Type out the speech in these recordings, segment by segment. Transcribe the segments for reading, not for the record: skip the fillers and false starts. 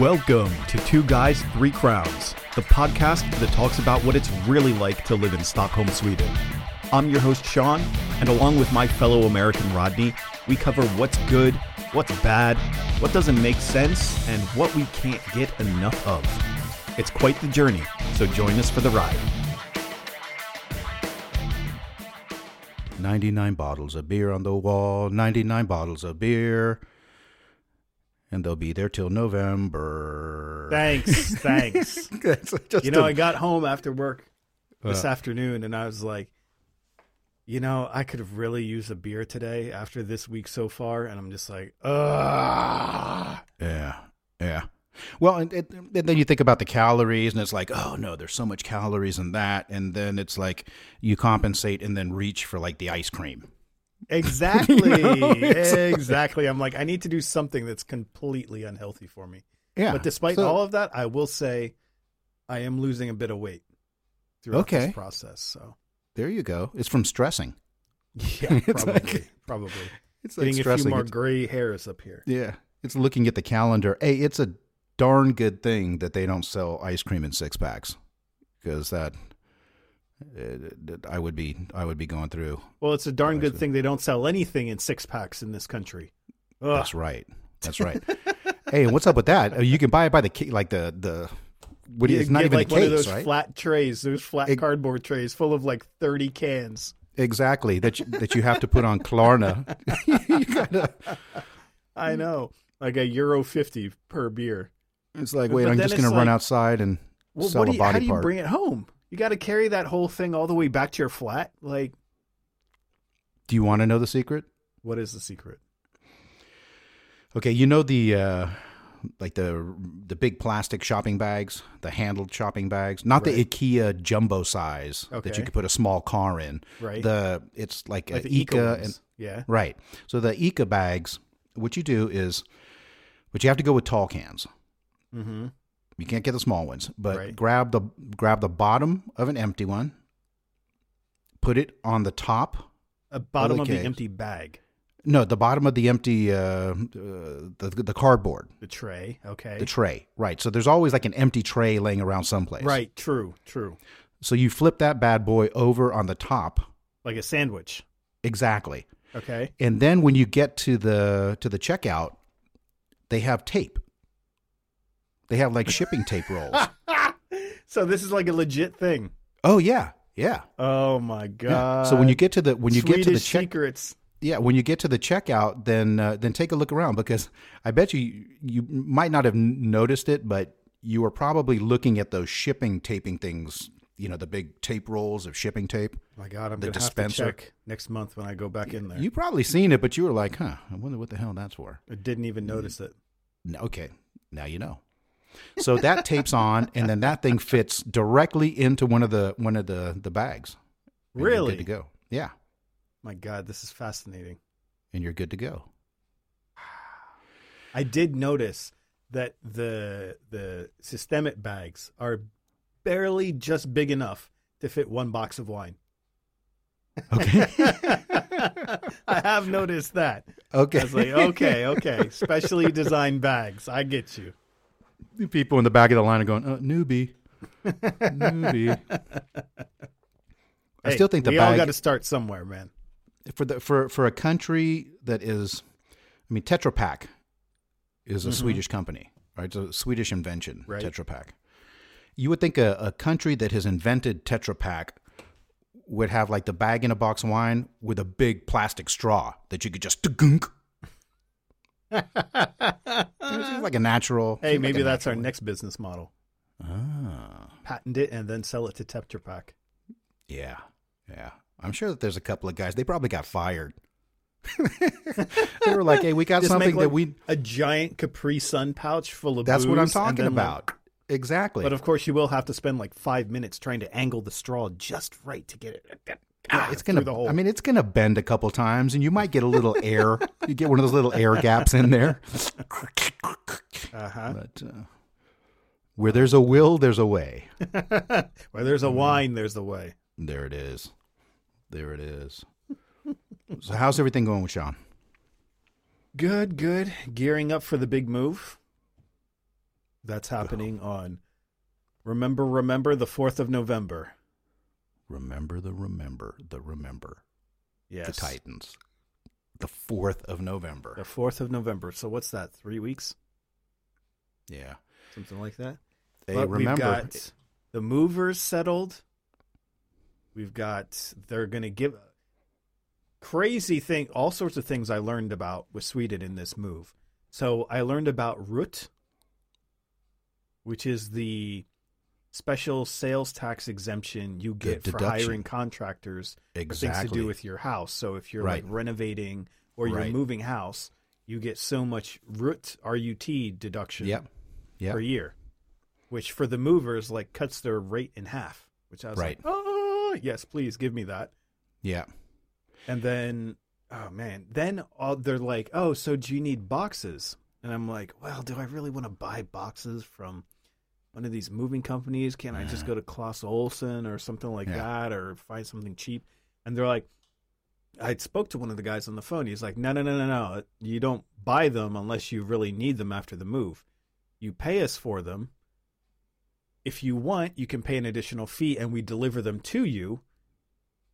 Welcome to Two Guys, Three Crowns, the podcast that talks about what it's really like to live in Stockholm, Sweden. I'm your host, Sean, and along with my fellow American, Rodney, we cover what's good, what's bad, what doesn't make sense, and what we can't get enough of. It's quite the journey, so join us for the ride. 99 bottles of beer on the wall, 99 bottles of beer... And they'll be there till November. Thanks. I got home after work this afternoon, and I was like, I could have really used a beer today after this week so far. And I'm just like, Yeah. Well, and then you think about the calories, and it's like, oh, no, there's so much calories in that. And then it's like you compensate and then reach for, like, the ice cream. Exactly. Exactly. I'm like, I need to do something that's completely unhealthy for me. Yeah. But despite all of that, I will say I am losing a bit of weight throughout this process. So there you go. It's from stressing. Yeah, probably. It's like getting stressing. A few more gray hairs up here. Yeah. It's looking at the calendar. Hey, it's a darn good thing that they don't sell ice cream in 6-packs because that... I would be going through. Well, it's a darn good thing they don't sell anything in 6-packs in this country. Ugh. That's right. Hey, what's up with that? You can buy it by the it's not even like the case, right? One of those flat trays, cardboard trays full of like 30 cans. Exactly. That you have to put on Klarna. I know, like a €1.50 per beer. It's like, wait, I'm just going to run outside and sell a body part. How do you bring it home? You got to carry that whole thing all the way back to your flat. Like, do you want to know the secret? What is the secret? Okay, the the big plastic shopping bags, the handled shopping bags, not the IKEA jumbo size that you could put a small car in. Right. It's like the IKEA ones. Yeah. Right. So the IKEA bags, what you have to go with tall cans. Mm-hmm. You can't get the small ones, but grab the bottom of an empty one, put it on the top. A bottom of the empty bag. No, the bottom of the empty, the cardboard. The tray, okay. The tray, right. So there's always like an empty tray laying around someplace. Right, true. So you flip that bad boy over on the top. Like a sandwich. Exactly. Okay. And then when you get to the checkout, they have tape. They have like shipping tape rolls. So this is like a legit thing. Oh yeah. Oh my god. Yeah. So when you get to the checkout, then take a look around, because I bet you might not have noticed it, but you were probably looking at those shipping taping things. The big tape rolls of shipping tape. Oh my god, I'm going to have to check next month when I go back in there. You probably seen it, but you were like, huh? I wonder what the hell that's for. I didn't even notice it. Okay, now you know. So that tapes on, and then that thing fits directly into one of the bags. Really? You're good to go. Yeah. My God, this is fascinating. And you're good to go. I did notice that the systemic bags are barely just big enough to fit one box of wine. Okay. I have noticed that. Okay. I was like, okay. Specially designed bags. I get you. People in the back of the line are going, oh, newbie. I still think the bag. We all got to start somewhere, man. For a country that is, Tetra Pak is a Swedish company, right? It's a Swedish invention, right. Tetra Pak. You would think a country that has invented Tetra Pak would have like the bag in a box of wine with a big plastic straw that you could just gunk. It's like a natural. Hey, maybe that's our next business model. Ah. Patent it and then sell it to Tetra Pak. Yeah. I'm sure that there's a couple of guys. They probably got fired. They were like, "Hey, we got something that we a giant Capri Sun pouch full of." That's booze, what I'm talking about. Like... Exactly. But of course, you will have to spend like 5 minutes trying to angle the straw just right to get it. Yeah, it's going to, it's going to bend a couple times, and you might get a little air. You get one of those little air gaps in there. Uh-huh. But, where there's a will, there's a way. Where there's a wine, there's a way. There it is. So how's everything going with Sean? Good. Gearing up for the big move. That's happening on Remember the 4th of November. Remember. Yes. The Titans. The 4th of November. The 4th of November. So what's that, 3 weeks? Yeah. Something like that. They but remember. We've got the movers settled. We've got, they're going to give crazy thing, all sorts of things I learned about with Sweden in this move. So I learned about RUT, which is the special sales tax exemption you get for hiring contractors for things to do with your house. So if you're like renovating or you're moving house, you get so much RUT, R-U-T deduction per year, which for the movers like cuts their rate in half, which I was like, oh, yes, please give me that. Yeah. And then, oh, man, then all, they're like, oh, so do you need boxes? And I'm like, well, do I really want to buy boxes from one of these moving companies? Can't I just go to Klaus Olsen or something like that, or find something cheap? And they're like, I spoke to one of the guys on the phone. He's like, no. You don't buy them unless you really need them after the move. You pay us for them. If you want, you can pay an additional fee and we deliver them to you.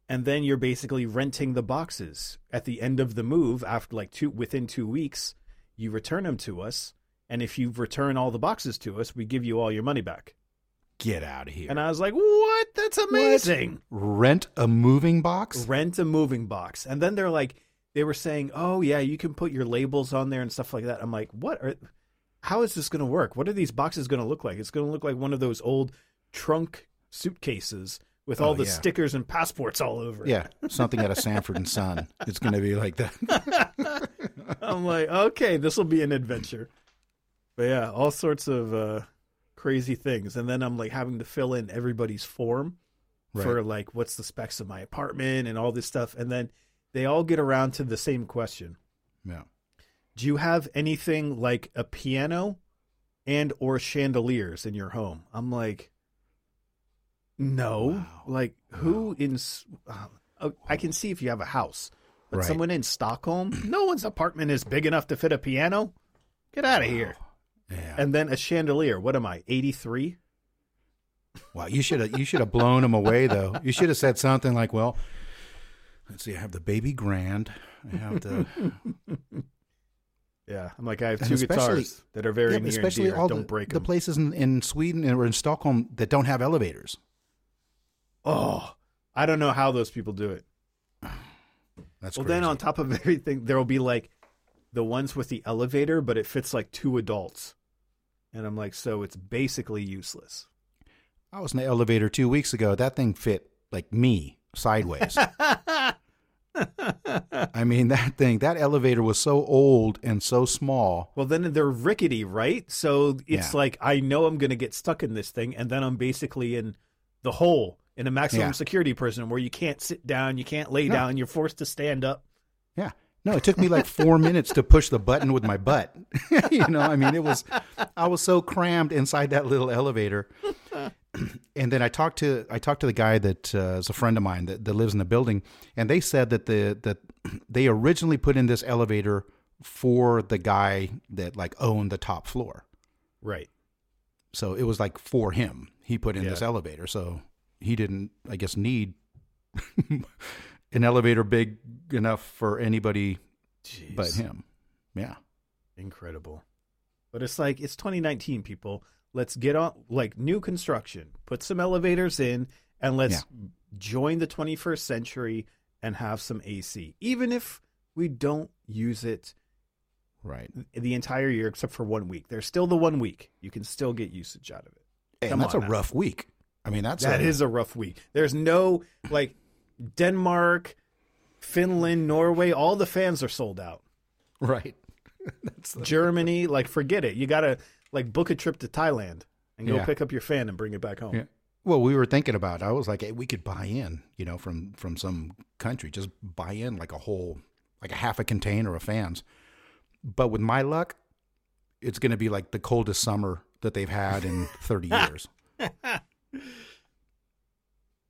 And then you're basically renting the boxes at the end of the move after like within 2 weeks, you return them to us. And if you return all the boxes to us, we give you all your money back. Get out of here. And I was like, what? That's amazing. What? Rent a moving box? Rent a moving box. And then they're like, they were saying, oh, yeah, you can put your labels on there and stuff like that. I'm like, how is this going to work? What are these boxes going to look like? It's going to look like one of those old trunk suitcases with all the stickers and passports all over it. Yeah, something out of Sanford and Son. It's going to be like that. I'm like, okay, this will be an adventure. But yeah, all sorts of crazy things. And then I'm like having to fill in everybody's form for like, what's the specs of my apartment and all this stuff. And then they all get around to the same question. Yeah. Do you have anything like a piano and or chandeliers in your home? I'm like, no. Wow. Like who in, I can see if you have a house, but someone in Stockholm, no one's apartment is big enough to fit a piano. Get out of here. Yeah. And then a chandelier. What am I, 83? Wow, you should have blown them away, though. You should have said something like, well, let's see, I have the baby grand. I have the... Yeah, I'm like, I have two guitars that are very near and dear. Don't break them. The places in Sweden or in Stockholm that don't have elevators. Oh, I don't know how those people do it. That's crazy. Then on top of everything, there will be like, the ones with the elevator, but it fits like two adults. And I'm like, so it's basically useless. I was in the elevator 2 weeks ago. That thing fit like me sideways. I mean, that elevator was so old and so small. Well, then they're rickety, right? So it's like, I know I'm going to get stuck in this thing. And then I'm basically in the hole in a maximum security prison where you can't sit down. You can't lay down. You're forced to stand up. Yeah. No, it took me like 4 minutes to push the button with my butt. You know, I mean, I was so crammed inside that little elevator. And then I talked to the guy that is a friend of mine that lives in the building. And they said that that they originally put in this elevator for the guy that like owned the top floor. Right. So it was like for him, he put in this elevator. So he didn't, I guess, need an elevator big enough for anybody but him. Yeah. Incredible. But it's like, it's 2019, people. Let's get on, like, new construction. Put some elevators in, and let's join the 21st century and have some AC. Even if we don't use it the entire year except for 1 week. There's still the 1 week. You can still get usage out of it. Hey, and that's a rough week. I mean, that is a rough week. There's no, like... Denmark, Finland, Norway, all the fans are sold out. Right. That's Germany, like, forget it. You got to, like, book a trip to Thailand and go pick up your fan and bring it back home. Yeah. Well, we were thinking about it. I was like, hey, we could buy in, you know, from some country. Just buy in, like, a half a container of fans. But with my luck, it's going to be, like, the coldest summer that they've had in 30 years.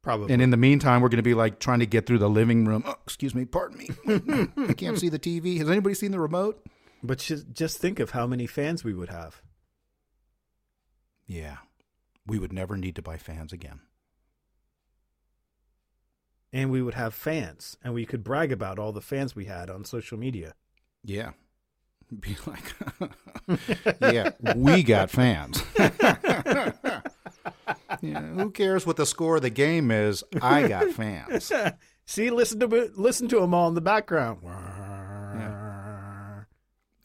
Probably. And in the meantime, we're going to be like trying to get through the living room. Oh, excuse me. Pardon me. I can't see the TV. Has anybody seen the remote? But just think of how many fans we would have. Yeah, we would never need to buy fans again. And we would have fans, and we could brag about all the fans we had on social media. Yeah. Be like, yeah, we got fans. Yeah, who cares what the score of the game is? I got fans. See, listen to them all in the background. Yeah.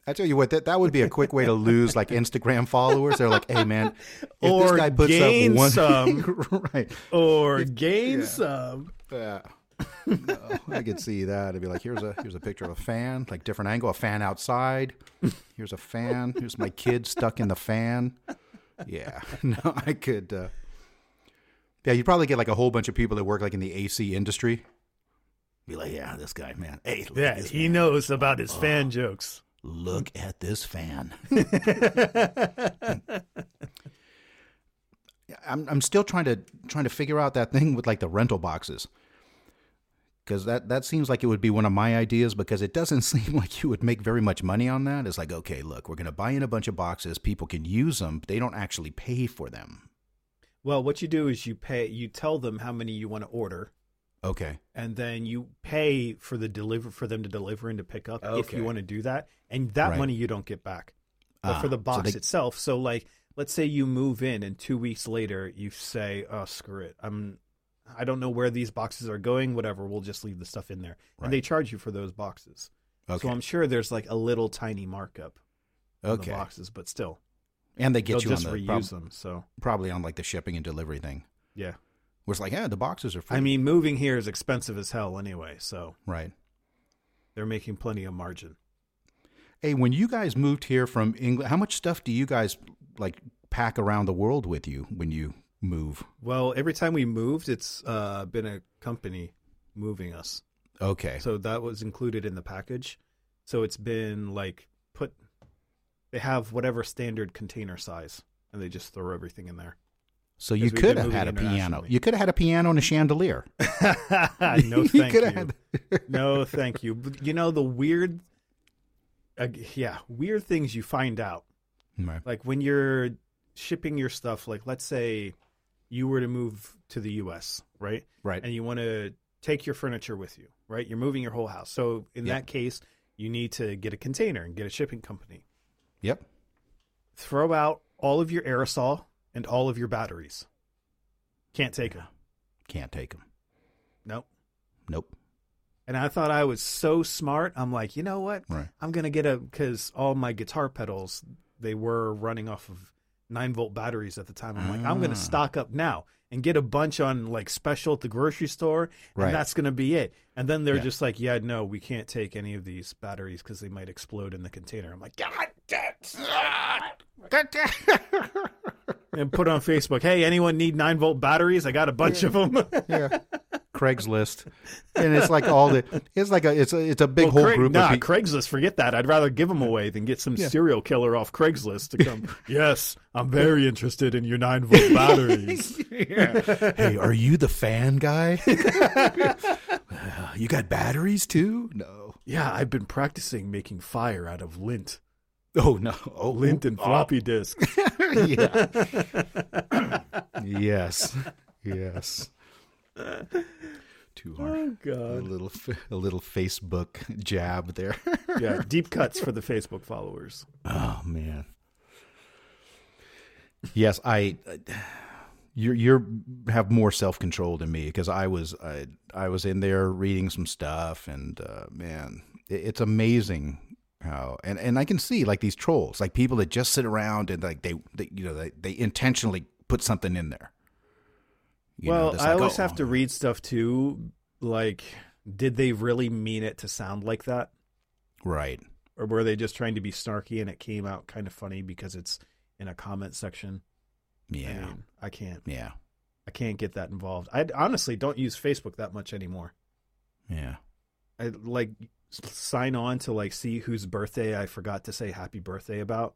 I tell you what, that would be a quick way to lose like Instagram followers. They're like, hey man, if or this guy puts gain up one some, right? Or gain yeah. some. Yeah. No, I could see that. I'd be like, here's a picture of a fan, like different angle, a fan outside. Here's a fan. Here's my kid stuck in the fan. Yeah, no, I could. Yeah, you'd probably get like a whole bunch of people that work like in the AC industry. Be like, yeah, this guy, man. Hey, yeah, he man. Knows about his fan jokes. Look at this fan. I'm still trying to figure out that thing with like the rental boxes. Because that seems like it would be one of my ideas, because it doesn't seem like you would make very much money on that. It's like, okay, look, we're going to buy in a bunch of boxes. People can use them, but they don't actually pay for them. Well, what you do is you tell them how many you want to order. Okay. And then you pay for them to deliver and to pick up if you want to do that. And that money you don't get back but for the box itself. So like, let's say you move in and 2 weeks later you say, oh, screw it. I don't know where these boxes are going, whatever. We'll just leave the stuff in there. Right. And they charge you for those boxes. Okay. So I'm sure there's like a little tiny markup on the boxes, but still. And they get you on the... reuse them, so. Probably on like the shipping and delivery thing. Yeah. Where it's like, yeah, the boxes are free. I mean, moving here is expensive as hell anyway, so. Right. They're making plenty of margin. Hey, when you guys moved here from England, how much stuff do you guys like pack around the world with you when you... move? Well, every time we moved, it's been a company moving us. Okay. So that was included in the package. So it's been like they have whatever standard container size and they just throw everything in there. So you could have had a piano. You could have had a piano and a chandelier. No, thank you. But, you know, the weird, weird things you find out. Right. Like when you're shipping your stuff, like let's say you were to move to the US, right? Right. And you want to take your furniture with you, right? You're moving your whole house. So in that case, you need to get a container and get a shipping company. Yep. Throw out all of your aerosol and all of your batteries. Can't take them. Can't take them. Nope. And I thought I was so smart. I'm like, you know what? Right. I'm going to get because all my guitar pedals, they were running off of 9-volt batteries at the time. I'm like, I'm going to stock up now and get a bunch on like special at the grocery store, and that's going to be it. And then they're just like, yeah, no, we can't take any of these batteries because they might explode in the container. I'm like, God damn. And put on Facebook, hey, anyone need 9-volt batteries? I got a bunch of them. Yeah. Craigslist. And it's like it's a big whole group. Nah, Craigslist, forget that. I'd rather give them away than get some serial killer off Craigslist to come. Yes, I'm very interested in your 9-volt batteries. Hey, are you the fan guy? You got batteries too? No. Yeah, I've been practicing making fire out of lint. Oh no! Oh, lint and floppy disk. Yeah. Yes. Too hard. Oh, God. A little Facebook jab there. Yeah, deep cuts for the Facebook followers. Oh man. Yes, you have more self-control than me, because I was in there reading some stuff, and man, it's amazing how and I can see like these trolls, like people that just sit around and like they intentionally put something in there. I always have to read stuff too. Like, did they really mean it to sound like that? Right. Or were they just trying to be snarky and it came out kind of funny because it's in a comment section? Yeah. I mean, I can't. Yeah. I can't get that involved. I honestly don't use Facebook that much anymore. Yeah. I like sign on to like see whose birthday I forgot to say happy birthday about.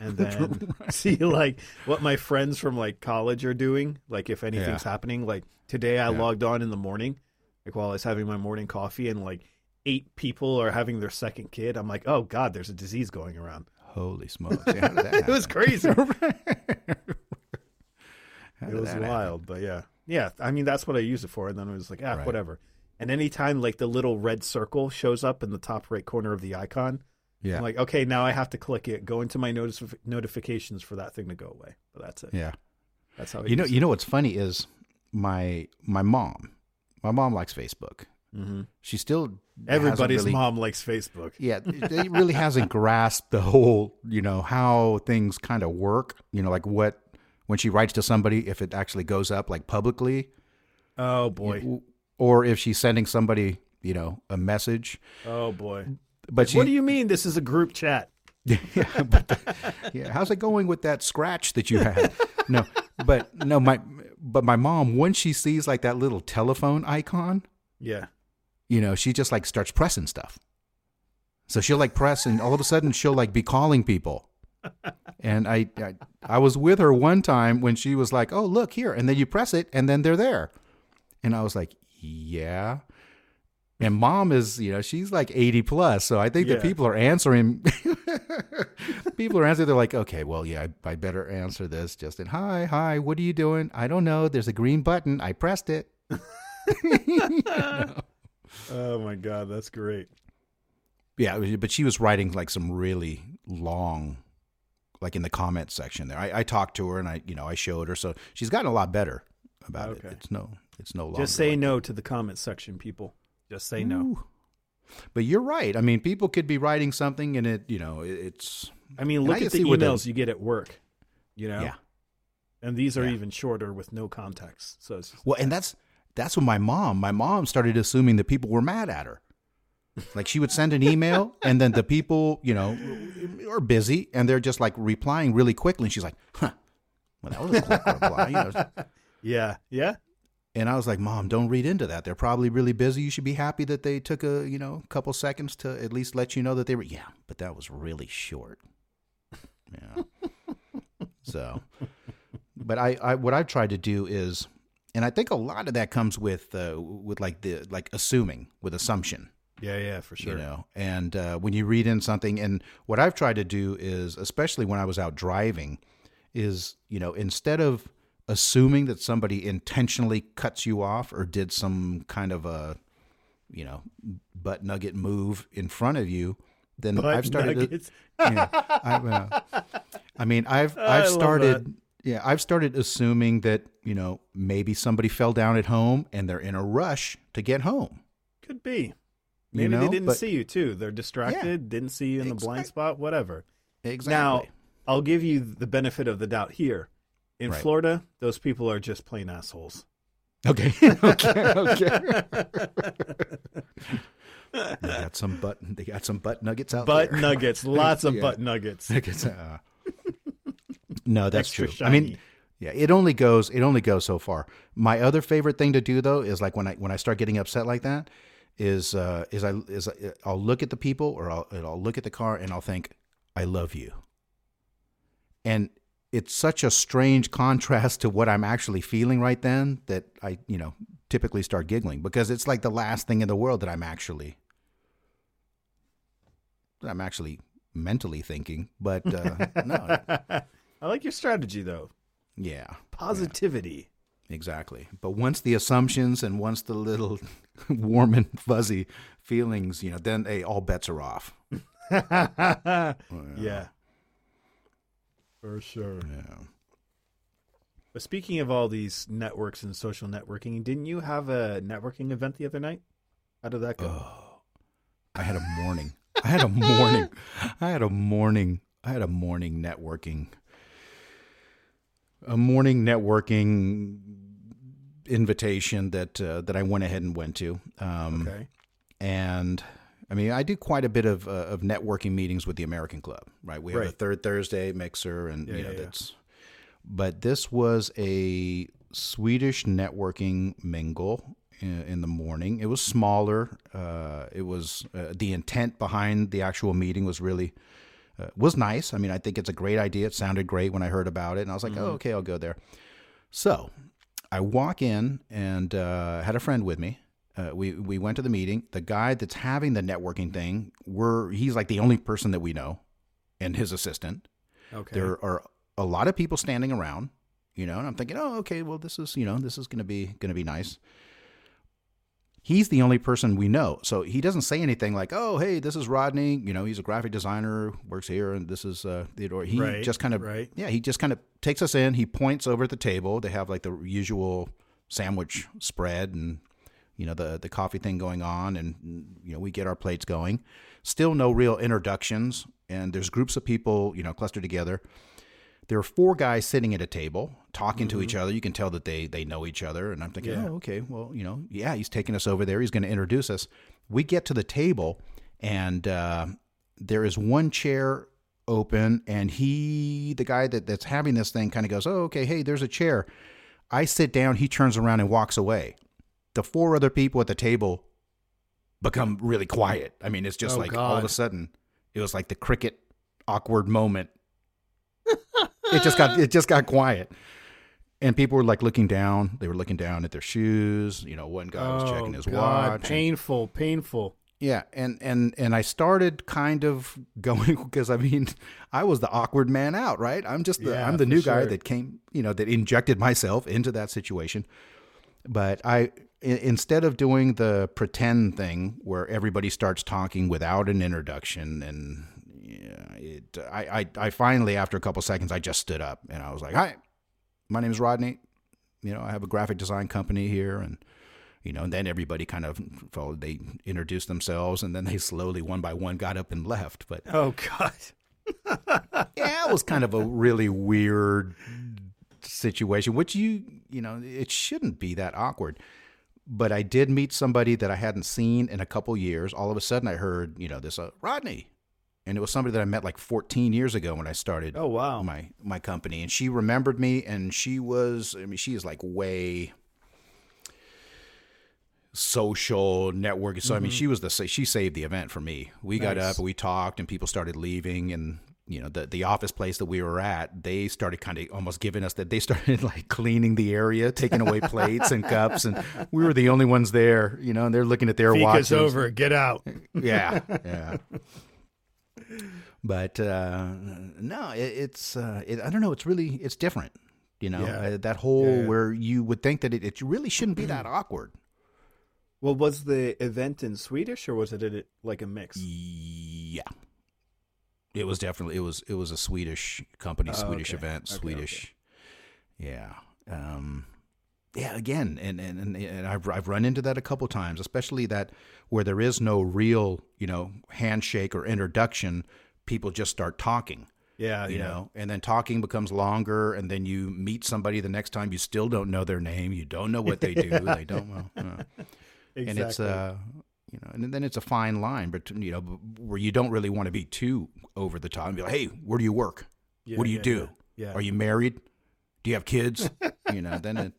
And then see like what my friends from like college are doing. Like if anything's happening, like today I logged on in the morning, like while I was having my morning coffee, and like 8 people are having their second kid. I'm like, oh God, there's a disease going around. Holy smokes. It was crazy. It was wild, but yeah. Yeah, I mean, that's what I used it for. And then I was like, whatever. And anytime, like, the little red circle shows up in the top right corner of the icon, I'm like, okay, now I have to click it, go into my notifications for that thing to go away. But that's it. Yeah. That's how you know. You know what's funny is my mom likes Facebook. Mm-hmm. She still everybody's really, mom likes Facebook. Yeah, it really hasn't grasped the whole, you know, how things kind of work. You know, like what when she writes to somebody, if it actually goes up like publicly. Oh boy! Or if she's sending somebody, you know, a message. Oh boy! But what do you mean this is a group chat? Yeah, how's it going with that scratch that you had? No, but no, my mom, when she sees like that little telephone icon, yeah, you know, she just like starts pressing stuff. So she'll like press, and all of a sudden she'll like be calling people. And I was with her one time when she was like, "Oh, look here," and then you press it, and then they're there. And I was like, "Yeah." And mom is, you know, she's like 80 plus. So I think that people are answering. People are answering. They're like, okay, well, yeah, I better answer this. Just in, hi, what are you doing? I don't know. There's a green button. I pressed it. You know? Oh, my God. That's great. Yeah. But she was writing like some really long, like in the comment section there. I talked to her and I showed her. So she's gotten a lot better about it. It's no longer. Just say no to the comment section, people. Just say no. Ooh. But you're right. I mean, people could be writing something and it's. I mean, look at the emails you get at work, you know? Yeah. And these are even shorter with no context. So it's just, well, and that's when my mom started assuming that people were mad at her. Like she would send an email and then the people, you know, are busy and they're just like replying really quickly. And she's like, huh, well, that was a quick reply. You know? Yeah. Yeah. And I was like, Mom, don't read into that. They're probably really busy. You should be happy that they took a couple seconds to at least let you know that they were. Yeah, but that was really short. Yeah. So, but I what I've tried to do is, and I think a lot of that comes with assuming, with assumption. Yeah, for sure. You know, and when you read in something, and what I've tried to do is, especially when I was out driving, is, you know, instead of assuming that somebody intentionally cuts you off or did some kind of a, you know, butt nugget move in front of you, then I've started. I've started assuming that, you know, maybe somebody fell down at home and they're in a rush to get home. Could be. Maybe they didn't see you too. They're distracted, didn't see you in the blind spot, whatever. Exactly. Now, I'll give you the benefit of the doubt here. In Florida, those people are just plain assholes. Okay. They got some butt nuggets out there. Butt nuggets, lots of butt nuggets. No, that's true. Shiny. I mean, yeah, it only goes so far. My other favorite thing to do though is like when I start getting upset like that I'll look at the people or I'll look at the car and I'll think, I love you. And it's such a strange contrast to what I'm actually feeling right then that I, you know, typically start giggling because it's like the last thing in the world that I'm actually mentally thinking. But no, I like your strategy though. Yeah, positivity. Yeah, exactly. But once the assumptions and once the little warm and fuzzy feelings, you know, then hey, all bets are off. Yeah. For sure. Yeah. But speaking of all these networks and social networking, didn't you have a networking event the other night? How did that go? Oh, I had a morning networking invitation that I went ahead and went to. Okay. And I mean, I do quite a bit of networking meetings with the American Club, right? We have a third Thursday mixer, and that's. But this was a Swedish networking mingle in the morning. It was smaller. It was the intent behind the actual meeting was really was nice. I mean, I think it's a great idea. It sounded great when I heard about it, and I was like, oh, okay, I'll go there. So I walk in and had a friend with me. We went to the meeting. The guy that's having the networking thing, he's like the only person that we know, and his assistant. Okay. There are a lot of people standing around. you know, and I'm thinking, oh, okay, well, this is, you know, this is going to be nice. He's the only person we know. So he doesn't say anything like, oh, hey, this is Rodney. You know, he's a graphic designer, works here, and this is Theodore. He just kind of takes us in. He points over at the table. They have like the usual sandwich spread and, you know, the coffee thing going on. And, you know, we get our plates going. Still no real introductions. And there's groups of people, you know, clustered together. There are four guys sitting at a table talking to each other. You can tell that they know each other. And I'm thinking, oh, okay, well, you know, yeah, he's taking us over there. He's going to introduce us. We get to the table, and there is one chair open, and the guy that's having this thing kind of goes, oh, okay, hey, there's a chair. I sit down. He turns around and walks away. The four other people at the table become really quiet. I mean, it's just all of a sudden, it was like the cricket awkward moment. It just got quiet, and people were like looking down. They were looking down at their shoes. You know, one guy was checking his watch. Painful. Yeah, and I started kind of going because I mean I was the awkward man out, right? I'm the new guy that came, you know, that injected myself into that situation. But instead of doing the pretend thing where everybody starts talking without an introduction and. Yeah, I finally, after a couple seconds, I just stood up and I was like, hi, my name is Rodney. You know, I have a graphic design company here. And, you know, and then everybody kind of followed, they introduced themselves and then they slowly one by one got up and left. But oh, God. Yeah, it was kind of a really weird situation, which you know, it shouldn't be that awkward. But I did meet somebody that I hadn't seen in a couple years. All of a sudden I heard, you know, this Rodney. And it was somebody that I met like 14 years ago when I started my company. And she remembered me, and she is like way social networking. So, I mean, she saved the event for me. We got up and we talked and people started leaving, and, you know, the office place that we were at, they started kind of almost giving us that. They started like cleaning the area, taking away plates and cups. And we were the only ones there, you know, and they're looking at their watches. It's over. Get out. Yeah. Yeah. But no, it's I don't know. It's different, you know, that whole where you would think that it really shouldn't be that awkward. Well, was the event in Swedish or was it like a mix? Yeah, it was definitely it was a Swedish company, event, Swedish. Okay. Yeah. Yeah, again, and I've run into that a couple times, especially that where there is no real, you know, handshake or introduction, people just start talking. Yeah, you know, and then talking becomes longer, and then you meet somebody the next time, you still don't know their name, you don't know what they do, they don't know. Exactly. And it's you know, and then it's a fine line, but you know, where you don't really want to be too over the top and be like, hey, where do you work? Yeah, what do you do? Yeah. Are you married? Do you have kids? You know, then it.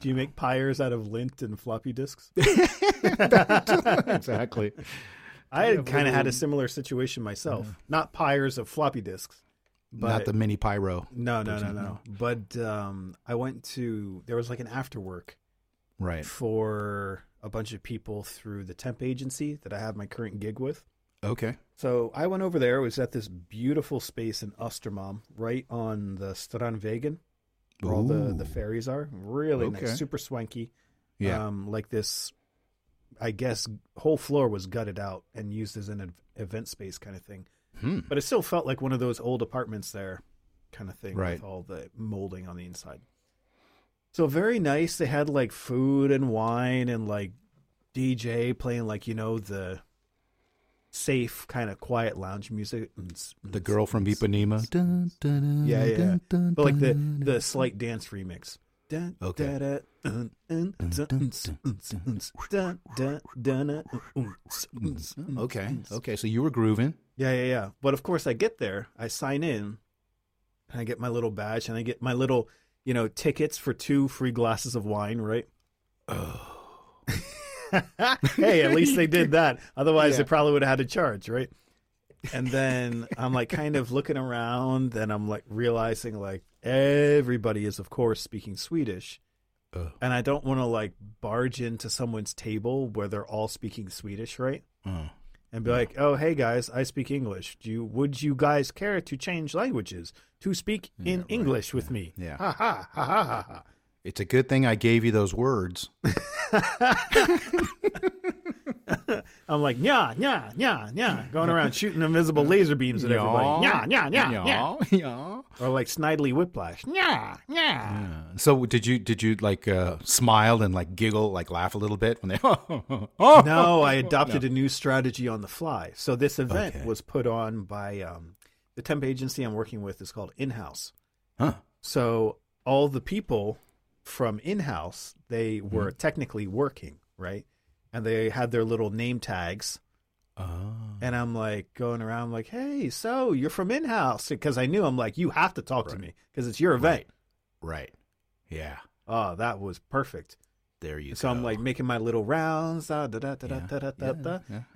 Do you make pyres out of lint and floppy disks? Exactly. I had kind of had a similar situation myself. Yeah. Not pyres of floppy disks, but not the mini pyro. No. But I went to there was like an after work, right, for a bunch of people through the temp agency that I have my current gig with. Okay. So I went over there. It was at this beautiful space in Östermalm, right on the Strandvägen, where all the ferries are. Really nice, super swanky. Yeah. Like this, I guess, whole floor was gutted out and used as an event space kind of thing. Hmm. But it still felt like one of those old apartments there kind of thing with all the molding on the inside. So very nice. They had like food and wine and like DJ playing like, you know, the safe kind of quiet lounge music. The girl from Ipanema. Dun, dun, dun, yeah, yeah. Dun, dun, but like the slight dance remix. Okay. Okay. So you were grooving. Yeah. But of course, I get there, I sign in, and I get my little badge, and I get my little, you know, tickets for 2 free glasses of wine. Right. Oh. Hey, at least they did that. Otherwise, they probably would have had to charge, right? And then I'm like kind of looking around and I'm like realizing like everybody is, of course, speaking Swedish. And I don't want to like barge into someone's table where they're all speaking Swedish, right? and be like, oh, hey, guys, I speak English. Would you guys care to change languages to speak in English with me? Yeah. Ha, ha, ha, ha, ha, ha. It's a good thing I gave you those words. I'm like, yeah, yeah, yeah, yeah, going around shooting invisible laser beams at everybody. Yeah, yeah, yeah, yeah. Or like Snidely Whiplash. Yeah, yeah. So did you like smile and like giggle, like laugh a little bit when they? No, I adopted a new strategy on the fly. So this event was put on by the temp agency I'm working with is called In-House. Huh. So all the people from In-House, they were technically working, right? And they had their little name tags. Oh. And I'm like going around like, hey, so you're from In-House. Because I knew, I'm like, you have to talk to me because it's your event. Right. Yeah. Oh, that was perfect. There you go. So I'm like making my little rounds. And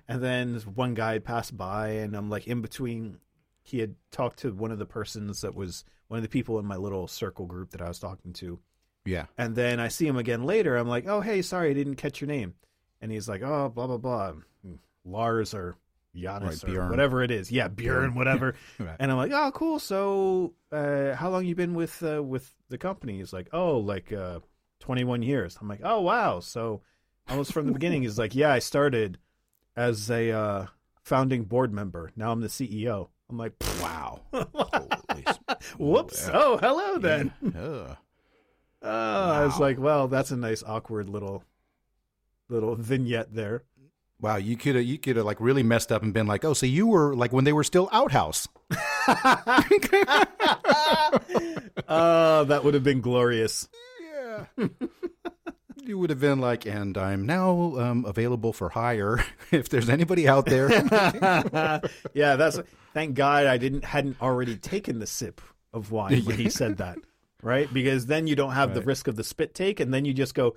then one guy passed by and I'm like in between. He had talked to one of the persons that was one of the people in my little circle group that I was talking to. Yeah. And then I see him again later. I'm like, oh, hey, sorry, I didn't catch your name. And he's like, oh, blah, blah, blah, Lars or Giannis or Bjorn, whatever it is. Yeah, Bjorn, whatever. Right. And I'm like, oh, cool. So how long you been with the company? He's like, oh, like 21 years. I'm like, oh, wow. So almost from the beginning, he's like, yeah, I started as a founding board member. Now I'm the CEO. I'm like, wow. Whoops. Oh, hello then. Yeah. Wow. I was like, well, that's a nice, awkward little vignette there. Wow, you could have like really messed up and been like, oh, so you were like when they were still outhouse. That would have been glorious. Yeah. You would have been like, and I'm now available for hire if there's anybody out there. Yeah, that's thank God I hadn't already taken the sip of wine when he said that. Right? Because then you don't have the risk of the spit take, and then you just go,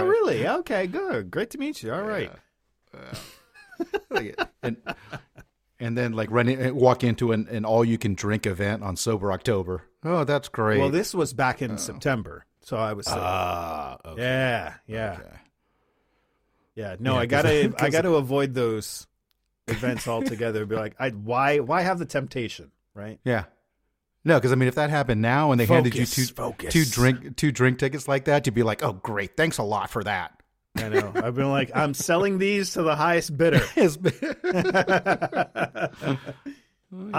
really? Okay, good. Great to meet you. All right. And then, like, walk into an all-you-can-drink event on Sober October. Oh, that's great. Well, this was back in September, so I was saying. Okay. Yeah, yeah. Okay. Yeah, no, yeah, I gotta avoid those events altogether. Be like, why have the temptation? Right? Yeah. No, because I mean, if that happened now and they handed you two drink tickets like that, you'd be like, "Oh, great, thanks a lot for that." I know. I've been like, I'm selling these to the highest bidder.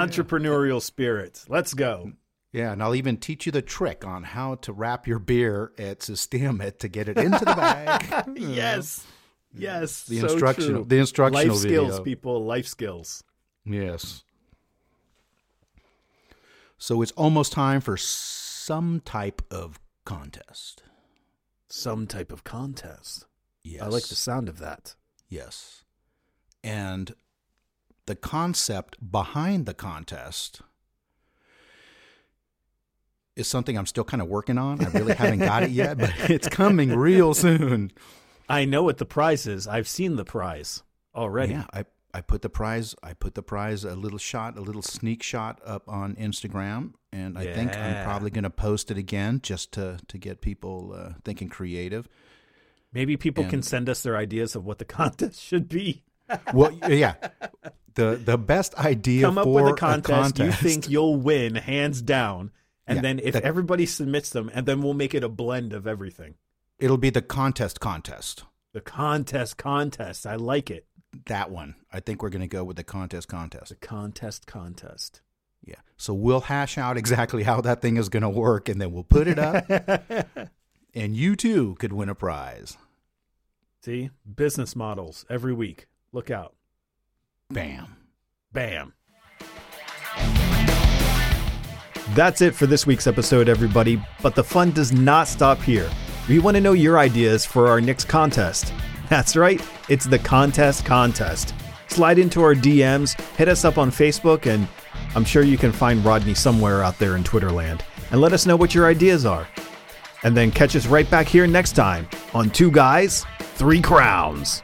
Entrepreneurial spirit. Let's go. Yeah, and I'll even teach you the trick on how to wrap your beer at Systemet to get it into the bag. Yes. Yes. The instructional video. Life skills, people. Life skills. Yes. So it's almost time for some type of contest. Some type of contest. Yes. I like the sound of that. Yes. And the concept behind the contest is something I'm still kind of working on. I really haven't got it yet, but it's coming real soon. I know what the prize is. I've seen the prize already. Yeah, I put the prize. I put the prize a little sneak shot up on Instagram, and I think I'm probably going to post it again just to get people thinking creative. Maybe people can send us their ideas of what the contest should be. Well, yeah, the best idea come for up with a contest you think you'll win hands down, and then if everybody submits them, and then we'll make it a blend of everything. It'll be the contest. The contest. I like it. That one. I think we're going to go with the contest. The contest. Yeah. So we'll hash out exactly how that thing is going to work, and then we'll put it up. And you, too, could win a prize. See? Business models every week. Look out. Bam. Bam. That's it for this week's episode, everybody. But the fun does not stop here. We want to know your ideas for our next contest. That's right, it's the contest. Slide into our DMs, hit us up on Facebook, and I'm sure you can find Rodney somewhere out there in Twitterland. And let us know what your ideas are. And then catch us right back here next time on Two Guys, Three Crowns.